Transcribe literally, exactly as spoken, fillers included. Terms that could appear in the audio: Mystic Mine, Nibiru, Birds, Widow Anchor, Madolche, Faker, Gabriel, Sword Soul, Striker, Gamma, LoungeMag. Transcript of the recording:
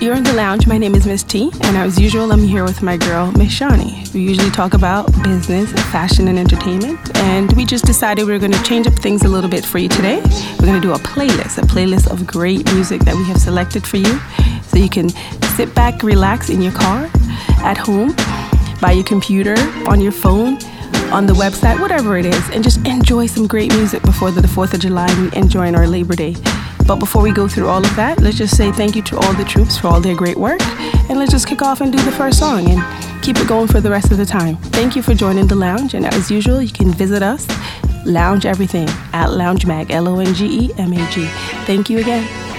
You're in the Lounge. My name is Miss T, and as usual, I'm here with my girl, Miss Shani. We usually talk about business, fashion, and entertainment, and we just decided we we're going to change up things a little bit for you today. We're going to do a playlist, a playlist of great music that we have selected for you, so you can sit back, relax in your car, at home, by your computer, on your phone, on the website, whatever it is, and just enjoy some great music before the fourth of July and enjoying our Labor Day. But before we go through all of that, let's just say thank you to all the troops for all their great work. And let's just kick off and do the first song and keep it going for the rest of the time. Thank you for joining the Lounge. And as usual, you can visit us, Lounge Everything, at LoungeMag, L O N G E M A G. Thank you again.